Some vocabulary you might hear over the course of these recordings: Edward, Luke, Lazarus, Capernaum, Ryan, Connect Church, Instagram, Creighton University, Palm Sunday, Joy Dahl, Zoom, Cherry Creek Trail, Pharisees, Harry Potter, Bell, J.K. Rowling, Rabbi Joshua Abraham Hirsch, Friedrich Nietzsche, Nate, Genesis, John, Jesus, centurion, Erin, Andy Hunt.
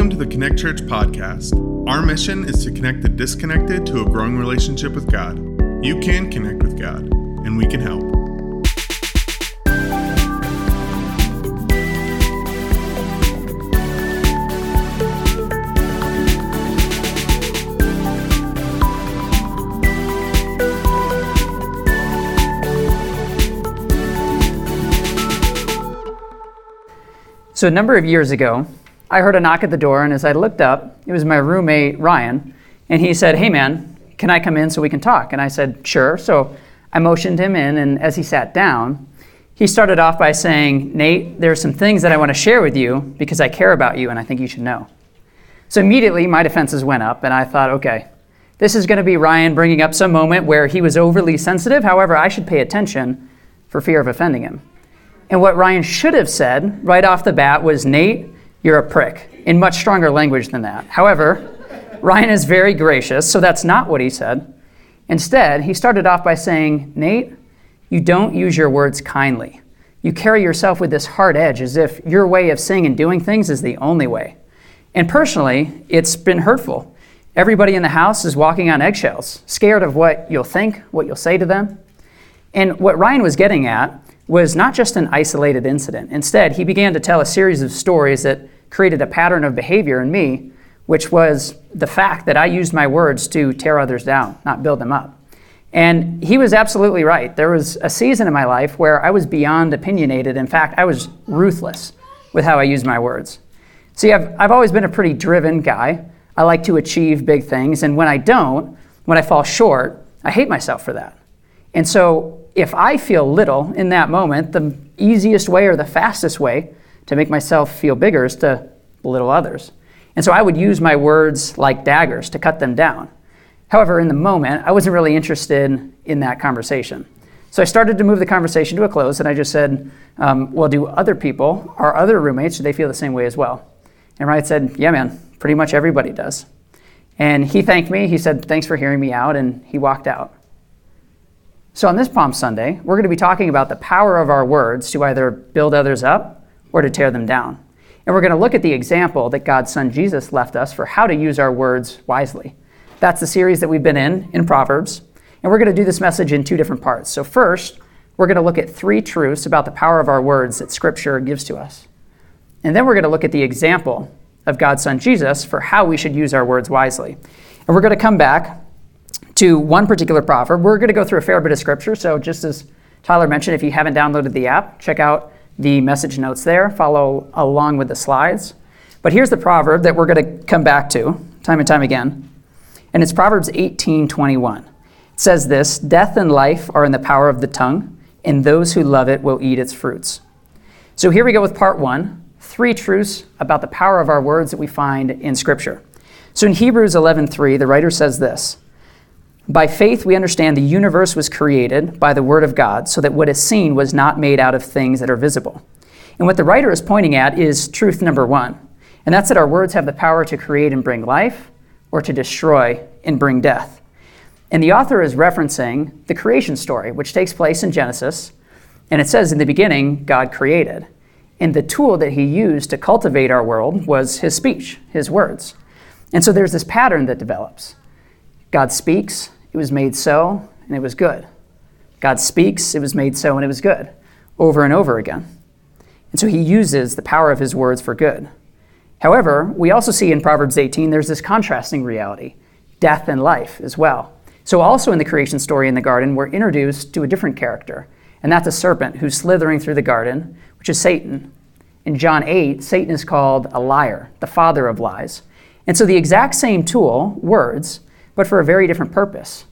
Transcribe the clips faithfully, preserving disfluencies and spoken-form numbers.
Welcome to the Connect Church podcast. Our mission is to connect the disconnected to a growing relationship with God. You can connect with God, and we can help. So a number of years ago, I heard a knock at the door, and as I looked up, it was my roommate, Ryan, and he said, "Hey man, can I come in so we can talk?" And I said, "Sure." So I motioned him in, and as he sat down, he started off by saying, "Nate, there are some things that I want to share with you because I care about you and I think you should know." So immediately my defenses went up, and I thought, okay, this is going to be Ryan bringing up some moment where he was overly sensitive. However, I should pay attention for fear of offending him. And what Ryan should have said right off the bat was, "Nate, you're a prick," in much stronger language than that. However, Ryan is very gracious, so that's not what he said. Instead, he started off by saying, "Nate, you don't use your words kindly. You carry yourself with this hard edge as if your way of saying and doing things is the only way." And personally, it's been hurtful. Everybody in the house is walking on eggshells, scared of what you'll think, what you'll say to them. And what Ryan was getting at was not just an isolated incident. Instead, he began to tell a series of stories that created a pattern of behavior in me, which was the fact that I used my words to tear others down, not build them up. And he was absolutely right. There was a season in my life where I was beyond opinionated. In fact, I was ruthless with how I used my words. See, I've, I've always been a pretty driven guy. I like to achieve big things, and when I don't, when I fall short, I hate myself for that. And so, if I feel little in that moment, the easiest way or the fastest way to make myself feel bigger is to belittle others. And so I would use my words like daggers to cut them down. However, in the moment, I wasn't really interested in that conversation. So I started to move the conversation to a close, and I just said, um, well, do other people, our other roommates, do they feel the same way as well? And Ryan said, "Yeah, man, pretty much everybody does." And he thanked me. He said, "Thanks for hearing me out," and he walked out. So on this Palm Sunday, we're going to be talking about the power of our words to either build others up or to tear them down. And we're going to look at the example that God's Son Jesus left us for how to use our words wisely. That's the series that we've been in, in Proverbs. And we're going to do this message in two different parts. So first, we're going to look at three truths about the power of our words that Scripture gives to us. And then we're going to look at the example of God's Son Jesus for how we should use our words wisely. And we're going to come back to one particular proverb. We're going to go through a fair bit of scripture, so just as Tyler mentioned, if you haven't downloaded the app, check out the message notes there, follow along with the slides. But here's the proverb that we're going to come back to time and time again, and it's Proverbs eighteen twenty-one. It says this, "Death and life are in the power of the tongue, and those who love it will eat its fruits." So here we go with part one, three truths about the power of our words that we find in scripture. So in Hebrews eleven three, the writer says this, "By faith we understand the universe was created by the word of God, so that what is seen was not made out of things that are visible." And what the writer is pointing at is truth number one, and that's that our words have the power to create and bring life, or to destroy and bring death. And the author is referencing the creation story, which takes place in Genesis, and it says, "In the beginning, God created." And the tool that he used to cultivate our world was his speech, his words. And so there's this pattern that develops. God speaks, it was made so, and it was good. God speaks, it was made so, and it was good, over and over again. And so he uses the power of his words for good. However, we also see in Proverbs eighteen, there's this contrasting reality, death and life as well. So also in the creation story in the garden, we're introduced to a different character, and that's a serpent who's slithering through the garden, which is Satan. In John eight, Satan is called a liar, the father of lies. And so the exact same tool, words, but for a very different purpose.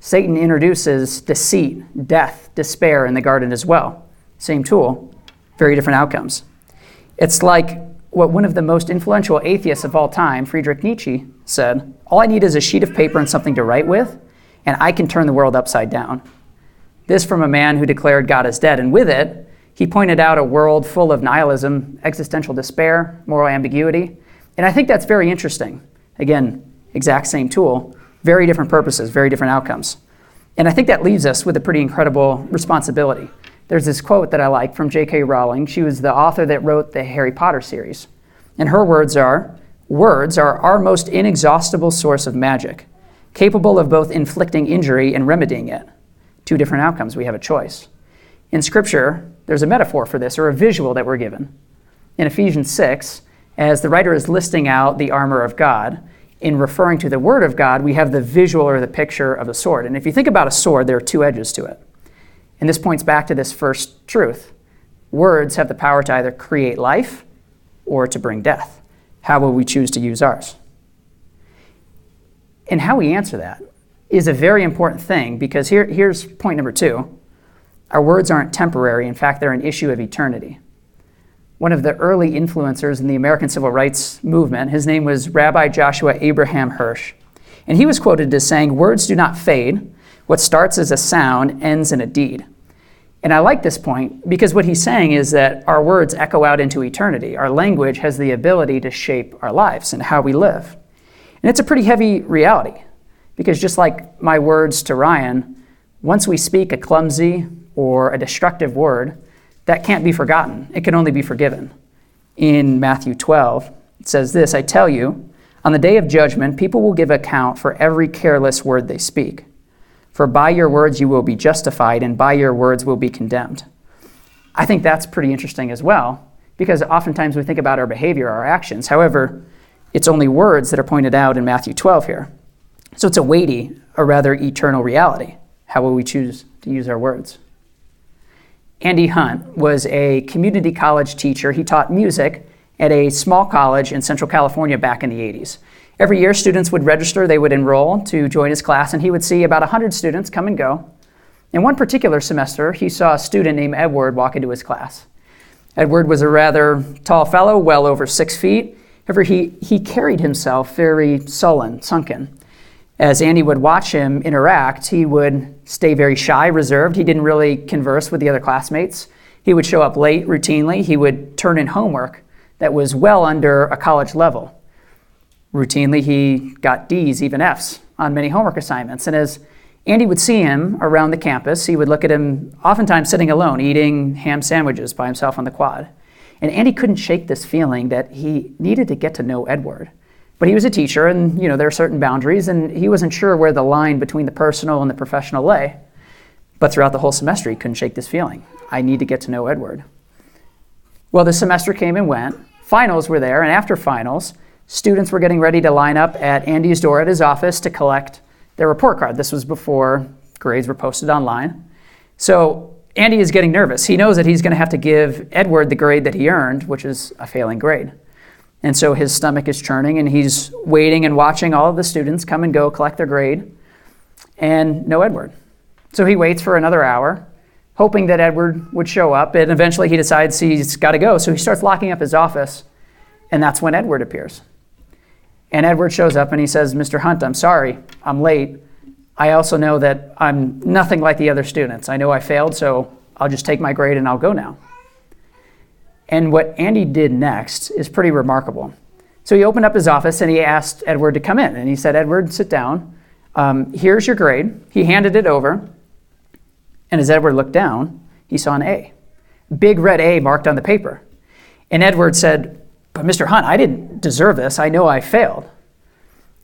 Satan introduces deceit, death, despair in the garden as well. Same tool, very different outcomes. It's like what one of the most influential atheists of all time, Friedrich Nietzsche, said, "All I need is a sheet of paper and something to write with, and I can turn the world upside down." This from a man who declared God is dead, and with it, he pointed out a world full of nihilism, existential despair, moral ambiguity. And I think that's very interesting. Again, exact same tool, very different purposes, very different outcomes. And I think that leaves us with a pretty incredible responsibility. There's this quote that I like from J K Rowling. She was the author that wrote the Harry Potter series. And her words are, Words are our most inexhaustible source of magic, capable of both inflicting injury and remedying it. Two different outcomes, we have a choice. In Scripture, there's a metaphor for this, or a visual that we're given. In Ephesians six, as the writer is listing out the armor of God, in referring to the Word of God, we have the visual or the picture of a sword. And if you think about a sword, there are two edges to it. And this points back to this first truth. Words have the power to either create life or to bring death. How will we choose to use ours? And how we answer that is a very important thing, because here, here's point number two. Our words aren't temporary. In fact, they're an issue of eternity. One of the early influencers in the American Civil Rights Movement, his name was Rabbi Joshua Abraham Hirsch, and he was quoted as saying, "Words do not fade. What starts as a sound ends in a deed." And I like this point, because what he's saying is that our words echo out into eternity. Our language has the ability to shape our lives and how we live. And it's a pretty heavy reality, because just like my words to Ryan, once we speak a clumsy or a destructive word, that can't be forgotten. It can only be forgiven. In Matthew twelve, it says this, "I tell you, on the day of judgment, people will give account for every careless word they speak. For by your words you will be justified, and by your words will be condemned." I think that's pretty interesting as well, because oftentimes we think about our behavior, our actions. However, it's only words that are pointed out in Matthew twelve here. So it's a weighty, or rather eternal reality. How will we choose to use our words? Andy Hunt was a community college teacher. He taught music at a small college in Central California back in the eighties. Every year, students would register, they would enroll to join his class, and he would see about one hundred students come and go. In one particular semester, he saw a student named Edward walk into his class. Edward was a rather tall fellow, well over six feet. However, he, he carried himself very sullen, sunken. As Andy would watch him interact, he would stay very shy, reserved. He didn't really converse with the other classmates. He would show up late routinely. He would turn in homework that was well under a college level. Routinely, he got D's, even F's, on many homework assignments. And as Andy would see him around the campus, he would look at him, oftentimes sitting alone, eating ham sandwiches by himself on the quad. And Andy couldn't shake this feeling that he needed to get to know Edward. But he was a teacher, and you know there are certain boundaries, and he wasn't sure where the line between the personal and the professional lay. But throughout the whole semester, he couldn't shake this feeling. I need to get to know Edward. Well, the semester came and went. Finals were there, and after finals, students were getting ready to line up at Andy's door at his office to collect their report card. This was before grades were posted online. So Andy is getting nervous. He knows that he's going to have to give Edward the grade that he earned, which is a failing grade. And so his stomach is churning, and he's waiting and watching all of the students come and go, collect their grade, and no Edward. So he waits for another hour, hoping that Edward would show up, and eventually he decides he's got to go. So he starts locking up his office, and that's when Edward appears. And Edward shows up, and he says, "Mister Hunt, I'm sorry, I'm late. I also know that I'm nothing like the other students. I know I failed, so I'll just take my grade and I'll go now." And what Andy did next is pretty remarkable. So he opened up his office and he asked Edward to come in. And he said, "Edward, sit down. Um, here's your grade." He handed it over. And as Edward looked down, he saw an A. Big red A marked on the paper. And Edward said, "But Mister Hunt, I didn't deserve this. I know I failed."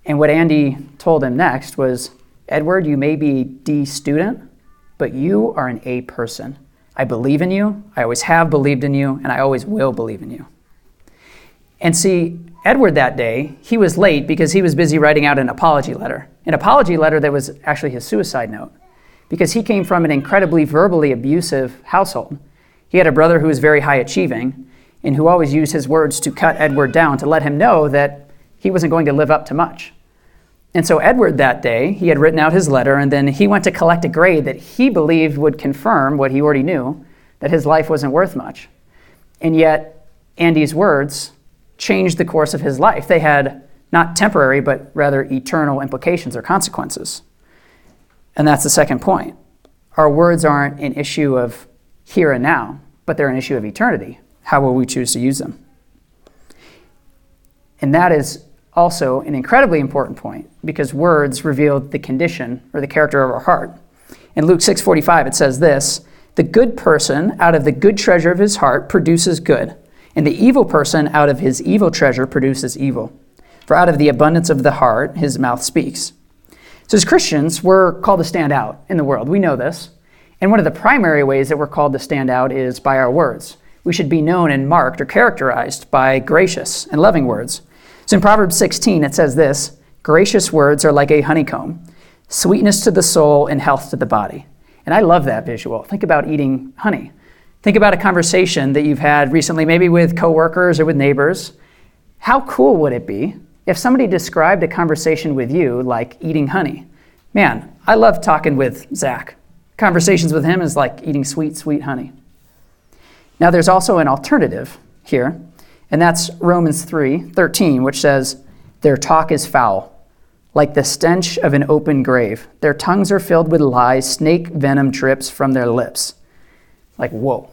And what Andy told him next was, "Edward, you may be a D student, but you are an A person. I believe in you, I always have believed in you, and I always will believe in you." And see, Edward that day, he was late because he was busy writing out an apology letter. An apology letter that was actually his suicide note, because he came from an incredibly verbally abusive household. He had a brother who was very high achieving and who always used his words to cut Edward down, to let him know that he wasn't going to live up to much. And so Edward that day, he had written out his letter, and then he went to collect a grade that he believed would confirm what he already knew, that his life wasn't worth much. And yet, Andy's words changed the course of his life. They had not temporary, but rather eternal implications or consequences. And that's the second point. Our words aren't an issue of here and now, but they're an issue of eternity. How will we choose to use them? And that is also an incredibly important point, because words reveal the condition or the character of our heart. In Luke six forty-five, it says this, "The good person out of the good treasure of his heart produces good, and the evil person out of his evil treasure produces evil. For out of the abundance of the heart, his mouth speaks. So as Christians, we're called to stand out in the world. We know this. And one of the primary ways that we're called to stand out is by our words. We should be known and marked or characterized by gracious and loving words. So in Proverbs sixteen, it says this, gracious words are like a honeycomb, sweetness to the soul and health to the body. And I love that visual. Think about eating honey. Think about a conversation that you've had recently, maybe with coworkers or with neighbors. How cool would it be if somebody described a conversation with you like eating honey? Man, I love talking with Zach. Conversations with him is like eating sweet, sweet honey. Now there's also an alternative here, and that's Romans three thirteen, which says, their talk is foul, like the stench of an open grave. Their tongues are filled with lies, snake venom drips from their lips. Like, whoa.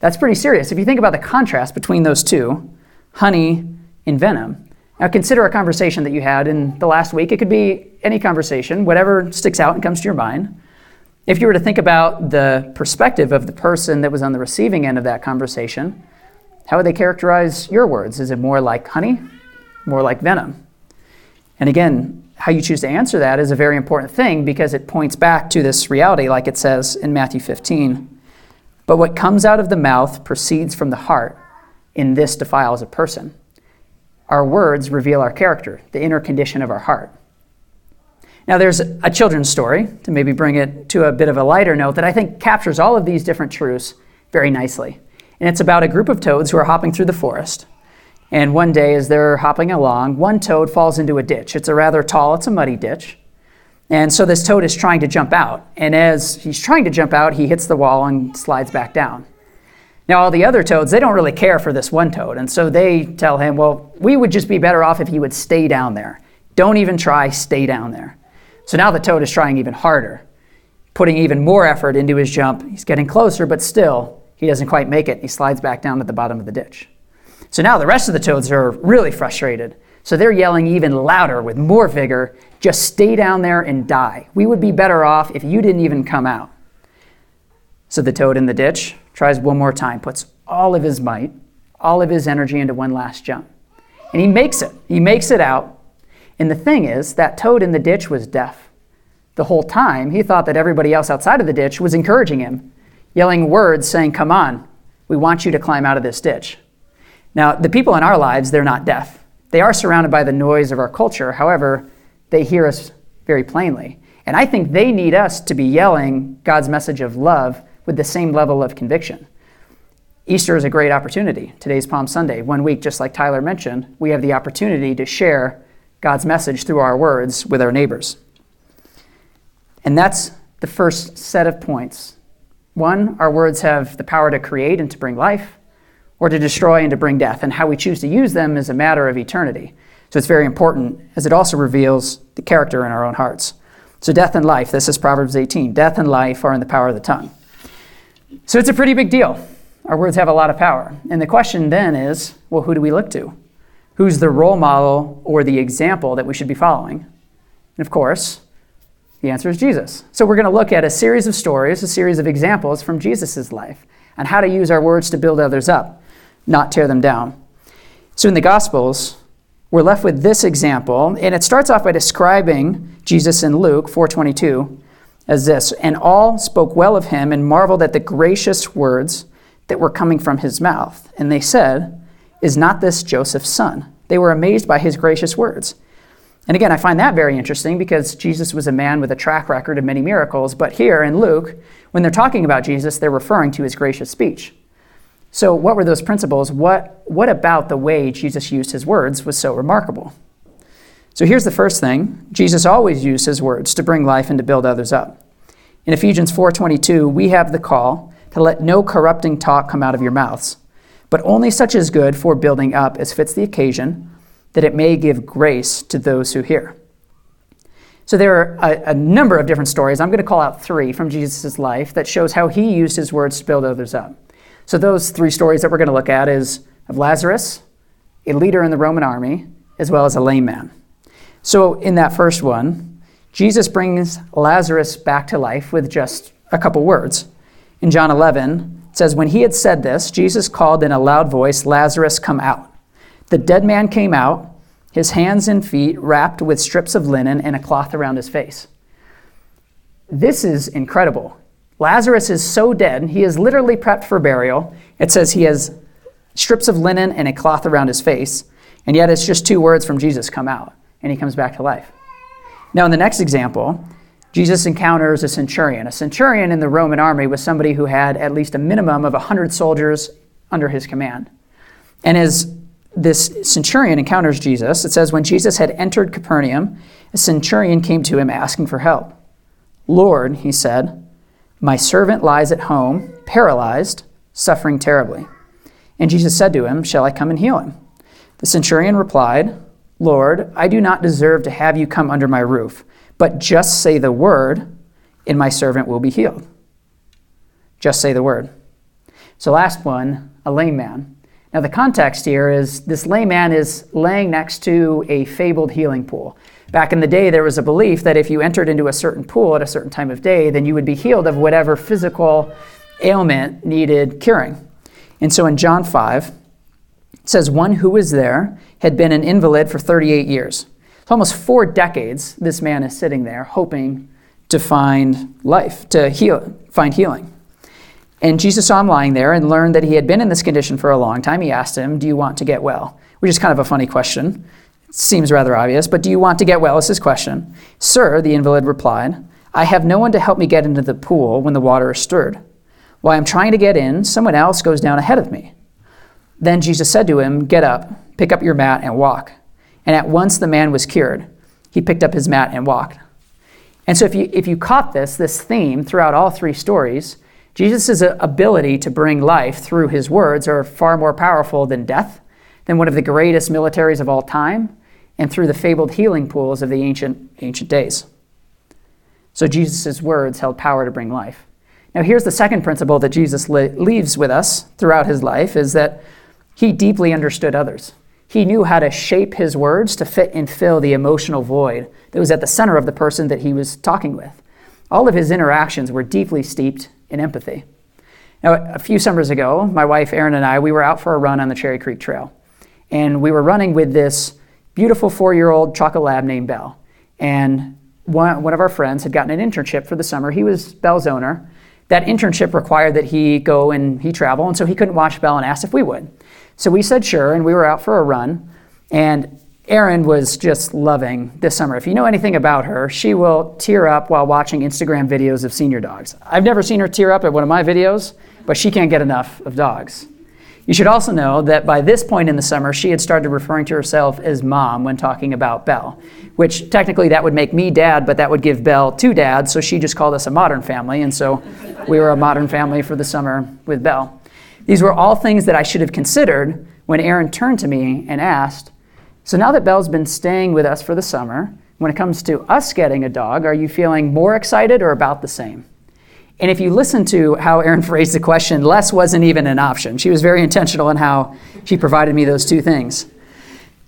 That's pretty serious. If you think about the contrast between those two, honey and venom. Now consider a conversation that you had in the last week. It could be any conversation, whatever sticks out and comes to your mind. If you were to think about the perspective of the person that was on the receiving end of that conversation, how would they characterize your words? Is it more like honey, more like venom? And again, how you choose to answer that is a very important thing because it points back to this reality, like it says in Matthew fifteen. But what comes out of the mouth proceeds from the heart, and this defiles a person. Our words reveal our character, the inner condition of our heart. Now there's a children's story, to maybe bring it to a bit of a lighter note, that I think captures all of these different truths very nicely. And it's about a group of toads who are hopping through the forest. And one day as they're hopping along, one toad falls into a ditch. It's a rather tall, it's a muddy ditch. And so this toad is trying to jump out. And as he's trying to jump out, he hits the wall and slides back down. Now all the other toads, they don't really care for this one toad. And so they tell him, well, we would just be better off if he would stay down there. Don't even try, stay down there. So now the toad is trying even harder, putting even more effort into his jump. He's getting closer, but still, he doesn't quite make it. He slides back down to the bottom of the ditch. So now the rest of the toads are really frustrated. So they're yelling even louder with more vigor, just stay down there and die. We would be better off if you didn't even come out. So the toad in the ditch tries one more time, puts all of his might, all of his energy into one last jump. And he makes it. He makes it out. And the thing is, that toad in the ditch was deaf. The whole time, he thought that everybody else outside of the ditch was encouraging him, yelling words saying, come on, we want you to climb out of this ditch. Now, the people in our lives, they're not deaf. They are surrounded by the noise of our culture. However, they hear us very plainly. And I think they need us to be yelling God's message of love with the same level of conviction. Easter is a great opportunity. Today's Palm Sunday. One week, just like Tyler mentioned, we have the opportunity to share God's message through our words with our neighbors. And that's the first set of points. One, our words have the power to create and to bring life, or to destroy and to bring death, and how we choose to use them is a matter of eternity. So it's very important, as it also reveals the character in our own hearts. So death and life, this is Proverbs eighteen, death and life are in the power of the tongue. So it's a pretty big deal. Our words have a lot of power. And the question then is, well, who do we look to? Who's the role model or the example that we should be following? And of course, the answer is Jesus. So we're gonna look at a series of stories, a series of examples from Jesus's life, on how to use our words to build others up, not tear them down. So in the Gospels, we're left with this example, and it starts off by describing Jesus in Luke four twenty-two as this, and all spoke well of him and marveled at the gracious words that were coming from his mouth. And they said, is not this Joseph's son? They were amazed by his gracious words. And again, I find that very interesting because Jesus was a man with a track record of many miracles, but here in Luke, when they're talking about Jesus, they're referring to his gracious speech. So what were those principles? What, what about the way Jesus used his words was so remarkable? So here's the first thing. Jesus always used his words to bring life and to build others up. In Ephesians four twenty-two, we have the call to let no corrupting talk come out of your mouths, but only such as good for building up as fits the occasion, that it may give grace to those who hear. So there are a, a number of different stories. I'm going to call out three from Jesus' life that shows how he used his words to build others up. So those three stories that we're going to look at is of Lazarus, a leader in the Roman army, as well as a lame man. So in that first one, Jesus brings Lazarus back to life with just a couple words. In John eleven, it says, when he had said this, Jesus called in a loud voice, Lazarus, come out. The dead man came out, his hands and feet wrapped with strips of linen and a cloth around his face. This is incredible. Lazarus is so dead, he is literally prepped for burial. It says he has strips of linen and a cloth around his face, and yet it's just two words from Jesus come out, and he comes back to life. Now, in the next example, Jesus encounters a centurion. A centurion in the Roman army was somebody who had at least a minimum of one hundred soldiers under his command. And as this centurion encounters Jesus, it says, when Jesus had entered Capernaum, a centurion came to him asking for help. Lord, he said, my servant lies at home, paralyzed, suffering terribly. And Jesus said to him, shall I come and heal him? The centurion replied, Lord, I do not deserve to have you come under my roof, but just say the word, and my servant will be healed. Just say the word. So last one, a lame man. Now the context here is this lame man is laying next to a fabled healing pool. Back in the day, there was a belief that if you entered into a certain pool at a certain time of day, then you would be healed of whatever physical ailment needed curing. And so in John five, it says, one who was there had been an invalid for thirty-eight years. It's almost four decades this man is sitting there hoping to find life, to heal, find healing. And Jesus saw him lying there and learned that he had been in this condition for a long time. He asked him, do you want to get well? Which is kind of a funny question. It seems rather obvious, but do you want to get well is his question. Sir, the invalid replied, I have no one to help me get into the pool when the water is stirred. While I'm trying to get in, someone else goes down ahead of me. Then Jesus said to him, get up, pick up your mat, and walk. And at once the man was cured. He picked up his mat and walked. And so if you if you caught this, this theme throughout all three stories, Jesus' ability to bring life through his words are far more powerful than death, than one of the greatest militaries of all time, and through the fabled healing pools of the ancient ancient days. So Jesus' words held power to bring life. Now here's the second principle that Jesus le- leaves with us throughout his life, is that he deeply understood others. He knew how to shape his words to fit and fill the emotional void that was at the center of the person that he was talking with. All of his interactions were deeply steeped in empathy. Now, a few summers ago, my wife Erin and I, we were out for a run on the Cherry Creek Trail. And we were running with this beautiful four-year-old chocolate lab named Bell. And one, one of our friends had gotten an internship for the summer. He was Bell's owner. That internship required that he go and he travel, and so he couldn't watch Bell and asked if we would. So we said sure, and we were out for a run. And Erin was just loving this summer. If you know anything about her, she will tear up while watching Instagram videos of senior dogs. I've never seen her tear up at one of my videos, but she can't get enough of dogs. You should also know that by this point in the summer, she had started referring to herself as Mom when talking about Belle, which technically that would make me Dad, but that would give Belle two dads, so she just called us a modern family, and so we were a modern family for the summer with Belle. These were all things that I should have considered when Erin turned to me and asked, so now that Belle's been staying with us for the summer, when it comes to us getting a dog, are you feeling more excited or about the same? And if you listen to how Erin phrased the question, less wasn't even an option. She was very intentional in how she provided me those two things.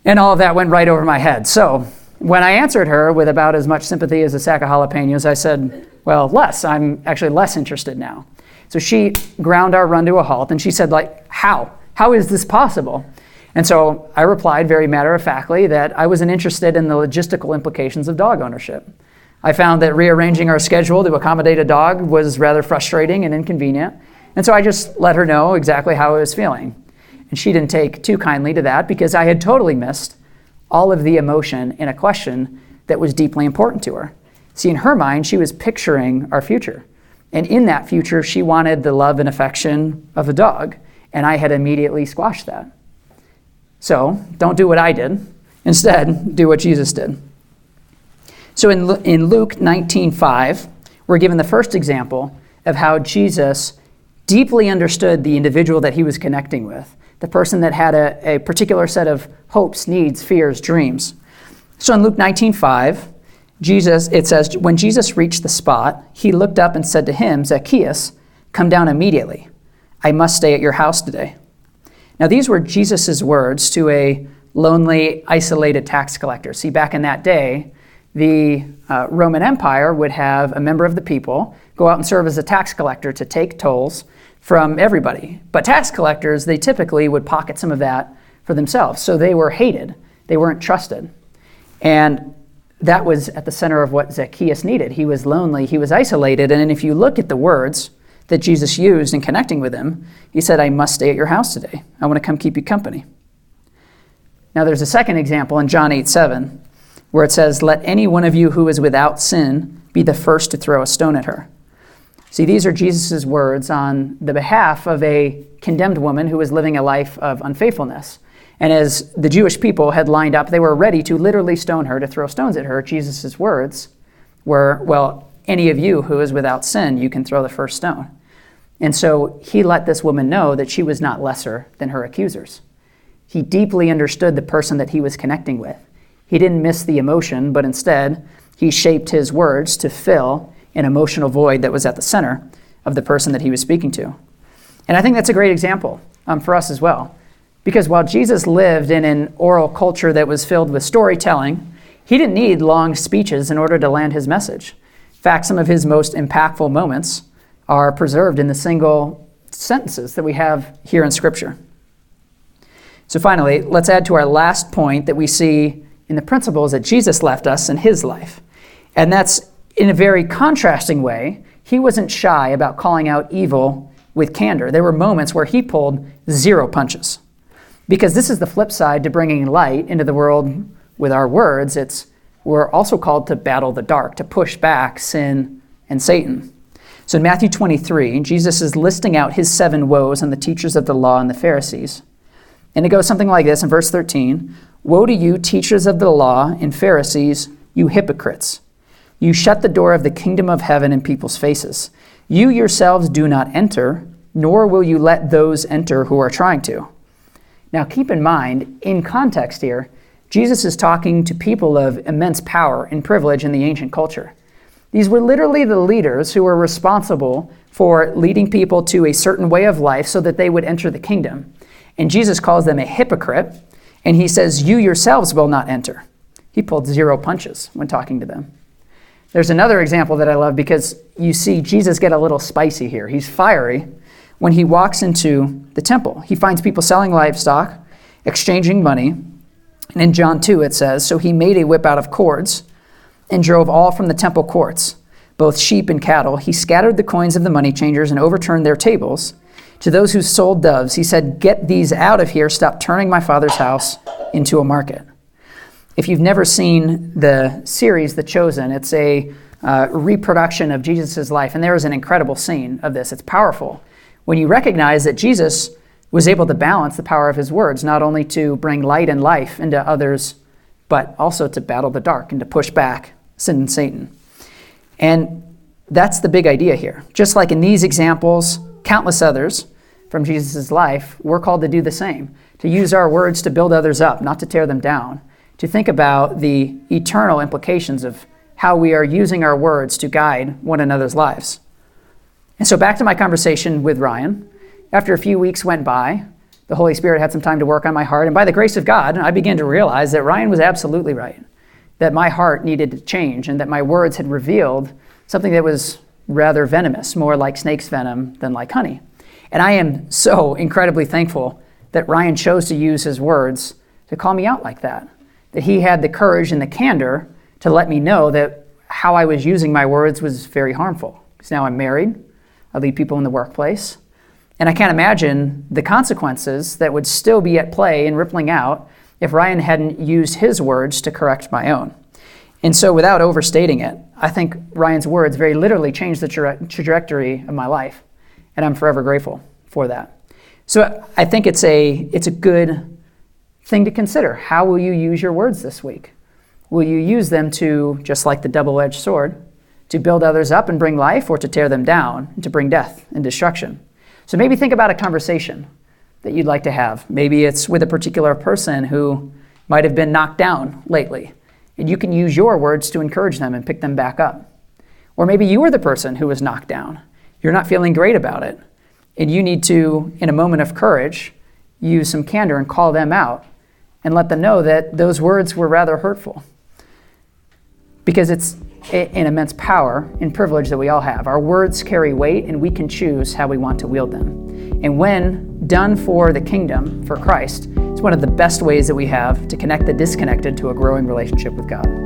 And all of that went right over my head. So when I answered her with about as much sympathy as a sack of jalapenos, I said, well, less. I'm actually less interested now. So she ground our run to a halt, and she said, like, how? How is this possible? And so I replied very matter-of-factly that I wasn't interested in the logistical implications of dog ownership. I found that rearranging our schedule to accommodate a dog was rather frustrating and inconvenient, and so I just let her know exactly how I was feeling. And she didn't take too kindly to that because I had totally missed all of the emotion in a question that was deeply important to her. See, in her mind, she was picturing our future. And in that future, she wanted the love and affection of a dog, and I had immediately squashed that. So don't do what I did. Instead, do what Jesus did. So in in Luke nineteen five, we're given the first example of how Jesus deeply understood the individual that he was connecting with, the person that had a, a particular set of hopes, needs, fears, dreams. So in Luke nineteen five, Jesus, it says, when Jesus reached the spot, he looked up and said to him, Zacchaeus, come down immediately. I must stay at your house today. Now, these were Jesus' words to a lonely, isolated tax collector. See, back in that day, the uh, Roman Empire would have a member of the people go out and serve as a tax collector to take tolls from everybody. But tax collectors, they typically would pocket some of that for themselves, so they were hated. They weren't trusted. And that was at the center of what Zacchaeus needed. He was lonely, he was isolated, and if you look at the words that Jesus used in connecting with him, he said, I must stay at your house today. I want to come keep you company. Now there's a second example in John eight seven, where it says, let any one of you who is without sin be the first to throw a stone at her. See, these are Jesus' words on the behalf of a condemned woman who was living a life of unfaithfulness. And as the Jewish people had lined up, they were ready to literally stone her, to throw stones at her. Jesus' words were, well, any of you who is without sin, you can throw the first stone. And so he let this woman know that she was not lesser than her accusers. He deeply understood the person that he was connecting with. He didn't miss the emotion, but instead he shaped his words to fill an emotional void that was at the center of the person that he was speaking to. And I think that's a great example um, for us as well. Because while Jesus lived in an oral culture that was filled with storytelling, he didn't need long speeches in order to land his message. In fact, some of his most impactful moments are preserved in the single sentences that we have here in Scripture. So finally, let's add to our last point that we see in the principles that Jesus left us in his life. And that's, in a very contrasting way, he wasn't shy about calling out evil with candor. There were moments where he pulled zero punches. Because this is the flip side to bringing light into the world with our words. It's we're also called to battle the dark, to push back sin and Satan. So in Matthew twenty-three, Jesus is listing out his seven woes on the teachers of the law and the Pharisees. And it goes something like this in verse thirteen, woe to you, teachers of the law and Pharisees, you hypocrites. You shut the door of the kingdom of heaven in people's faces. You yourselves do not enter, nor will you let those enter who are trying to. Now keep in mind, in context here, Jesus is talking to people of immense power and privilege in the ancient culture. These were literally the leaders who were responsible for leading people to a certain way of life so that they would enter the kingdom. And Jesus calls them a hypocrite, and he says, you yourselves will not enter. He pulled zero punches when talking to them. There's another example that I love because you see Jesus get a little spicy here. He's fiery. When he walks into the temple, he finds people selling livestock, exchanging money. And in John two, it says, so he made a whip out of cords and drove all from the temple courts, both sheep and cattle. He scattered the coins of the money changers and overturned their tables. To those who sold doves, he said, get these out of here. Stop turning my father's house into a market. If you've never seen the series, The Chosen, it's a uh, reproduction of Jesus' life. And there is an incredible scene of this. It's powerful. When you recognize that Jesus was able to balance the power of his words, not only to bring light and life into others, but also to battle the dark and to push back sin and Satan. And that's the big idea here. Just like in these examples, countless others from Jesus' life, we're called to do the same, to use our words to build others up, not to tear them down, to think about the eternal implications of how we are using our words to guide one another's lives. And so back to my conversation with Ryan. After a few weeks went by, the Holy Spirit had some time to work on my heart. And by the grace of God, I began to realize that Ryan was absolutely right, that my heart needed to change and that my words had revealed something that was rather venomous, more like snake's venom than like honey. And I am so incredibly thankful that Ryan chose to use his words to call me out like that, that he had the courage and the candor to let me know that how I was using my words was very harmful. Because now I'm married. I lead people in the workplace. And I can't imagine the consequences that would still be at play and rippling out if Ryan hadn't used his words to correct my own. And so without overstating it, I think Ryan's words very literally changed the tra- trajectory of my life. And I'm forever grateful for that. So I think it's a, it's a good thing to consider. How will you use your words this week? Will you use them to, just like the double-edged sword, to build others up and bring life, or to tear them down, to bring death and destruction? So maybe think about a conversation that you'd like to have. Maybe it's with a particular person who might have been knocked down lately, and you can use your words to encourage them and pick them back up. Or maybe you were the person who was knocked down. You're not feeling great about it, and you need to, in a moment of courage, use some candor and call them out and let them know that those words were rather hurtful. Because it's an immense power and privilege that we all have. Our words carry weight, and we can choose how we want to wield them. And when done for the kingdom, for Christ, it's It's one of the best ways that we have to connect the disconnected to a growing relationship with God.